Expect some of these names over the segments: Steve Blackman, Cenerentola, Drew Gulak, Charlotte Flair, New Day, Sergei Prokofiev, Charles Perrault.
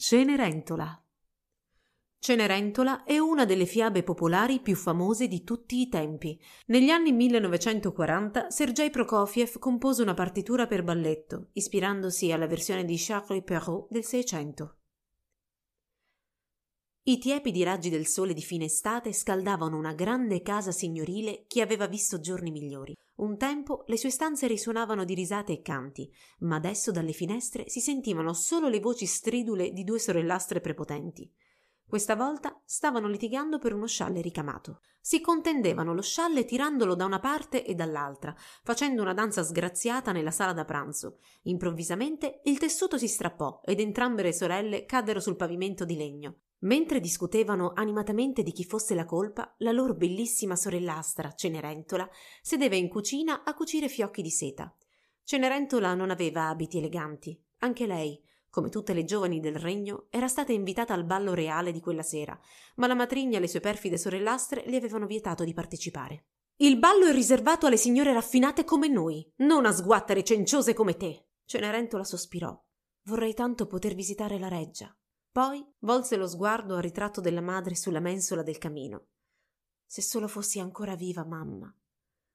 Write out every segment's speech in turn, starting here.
Cenerentola. Cenerentola è una delle fiabe popolari più famose di tutti i tempi. Negli anni 1940 Sergei Prokofiev compose una partitura per balletto, ispirandosi alla versione di Charles Perrault del Seicento. I tiepidi raggi del sole di fine estate scaldavano una grande casa signorile che aveva visto giorni migliori. Un tempo le sue stanze risuonavano di risate e canti, ma adesso dalle finestre si sentivano solo le voci stridule di due sorellastre prepotenti. Questa volta stavano litigando per uno scialle ricamato. Si contendevano lo scialle tirandolo da una parte e dall'altra, facendo una danza sgraziata nella sala da pranzo. Improvvisamente il tessuto si strappò ed entrambe le sorelle caddero sul pavimento di legno. Mentre discutevano animatamente di chi fosse la colpa, la loro bellissima sorellastra, Cenerentola, sedeva in cucina a cucire fiocchi di seta. Cenerentola non aveva abiti eleganti. Anche lei, come tutte le giovani del regno, era stata invitata al ballo reale di quella sera, ma la matrigna e le sue perfide sorellastre le avevano vietato di partecipare. «Il ballo è riservato alle signore raffinate come noi, non a sguattare cenciose come te!» Cenerentola sospirò. «Vorrei tanto poter visitare la reggia». Poi volse lo sguardo al ritratto della madre sulla mensola del camino. «Se solo fossi ancora viva, mamma!»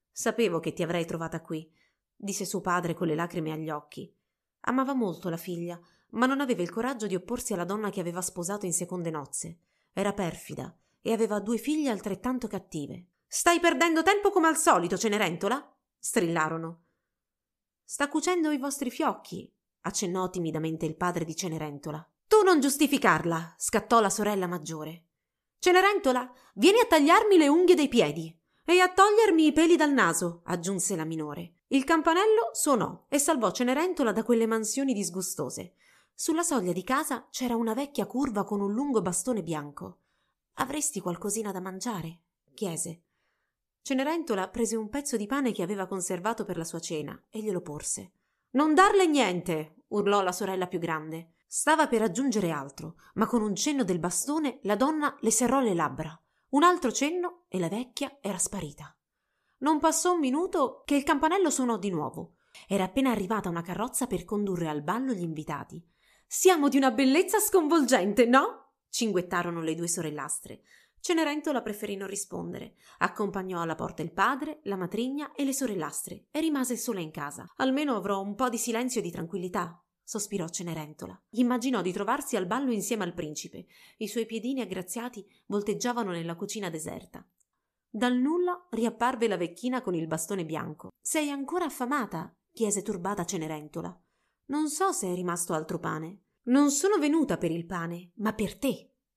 «Sapevo che ti avrei trovata qui», disse suo padre con le lacrime agli occhi. Amava molto la figlia, ma non aveva il coraggio di opporsi alla donna che aveva sposato in seconde nozze. Era perfida e aveva due figlie altrettanto cattive. «Stai perdendo tempo come al solito, Cenerentola!» strillarono. «Sta cucendo i vostri fiocchi», accennò timidamente il padre di Cenerentola. «Tu non giustificarla!» scattò la sorella maggiore. «Cenerentola, vieni a tagliarmi le unghie dei piedi e a togliermi i peli dal naso», aggiunse la minore. Il campanello suonò e salvò Cenerentola da quelle mansioni disgustose. Sulla soglia di casa c'era una vecchia curva con un lungo bastone bianco. «Avresti qualcosina da mangiare?» chiese. Cenerentola prese un pezzo di pane che aveva conservato per la sua cena e glielo porse. «Non darle niente!» urlò la sorella più grande. Stava per aggiungere altro, ma con un cenno del bastone la donna le serrò le labbra. Un altro cenno e la vecchia era sparita. Non passò un minuto che il campanello suonò di nuovo. Era appena arrivata una carrozza per condurre al ballo gli invitati. «Siamo di una bellezza sconvolgente, no?» cinguettarono le due sorellastre. Cenerentola preferì non rispondere. Accompagnò alla porta il padre, la matrigna e le sorellastre e rimase sola in casa. «Almeno avrò un po' di silenzio e di tranquillità», sospirò Cenerentola. Immaginò di trovarsi al ballo insieme al principe. I suoi piedini aggraziati volteggiavano nella cucina deserta. Dal nulla riapparve la vecchina con il bastone bianco. «Sei ancora affamata?» chiese turbata Cenerentola. «Non so se è rimasto altro pane». «Non sono venuta per il pane, ma per te»,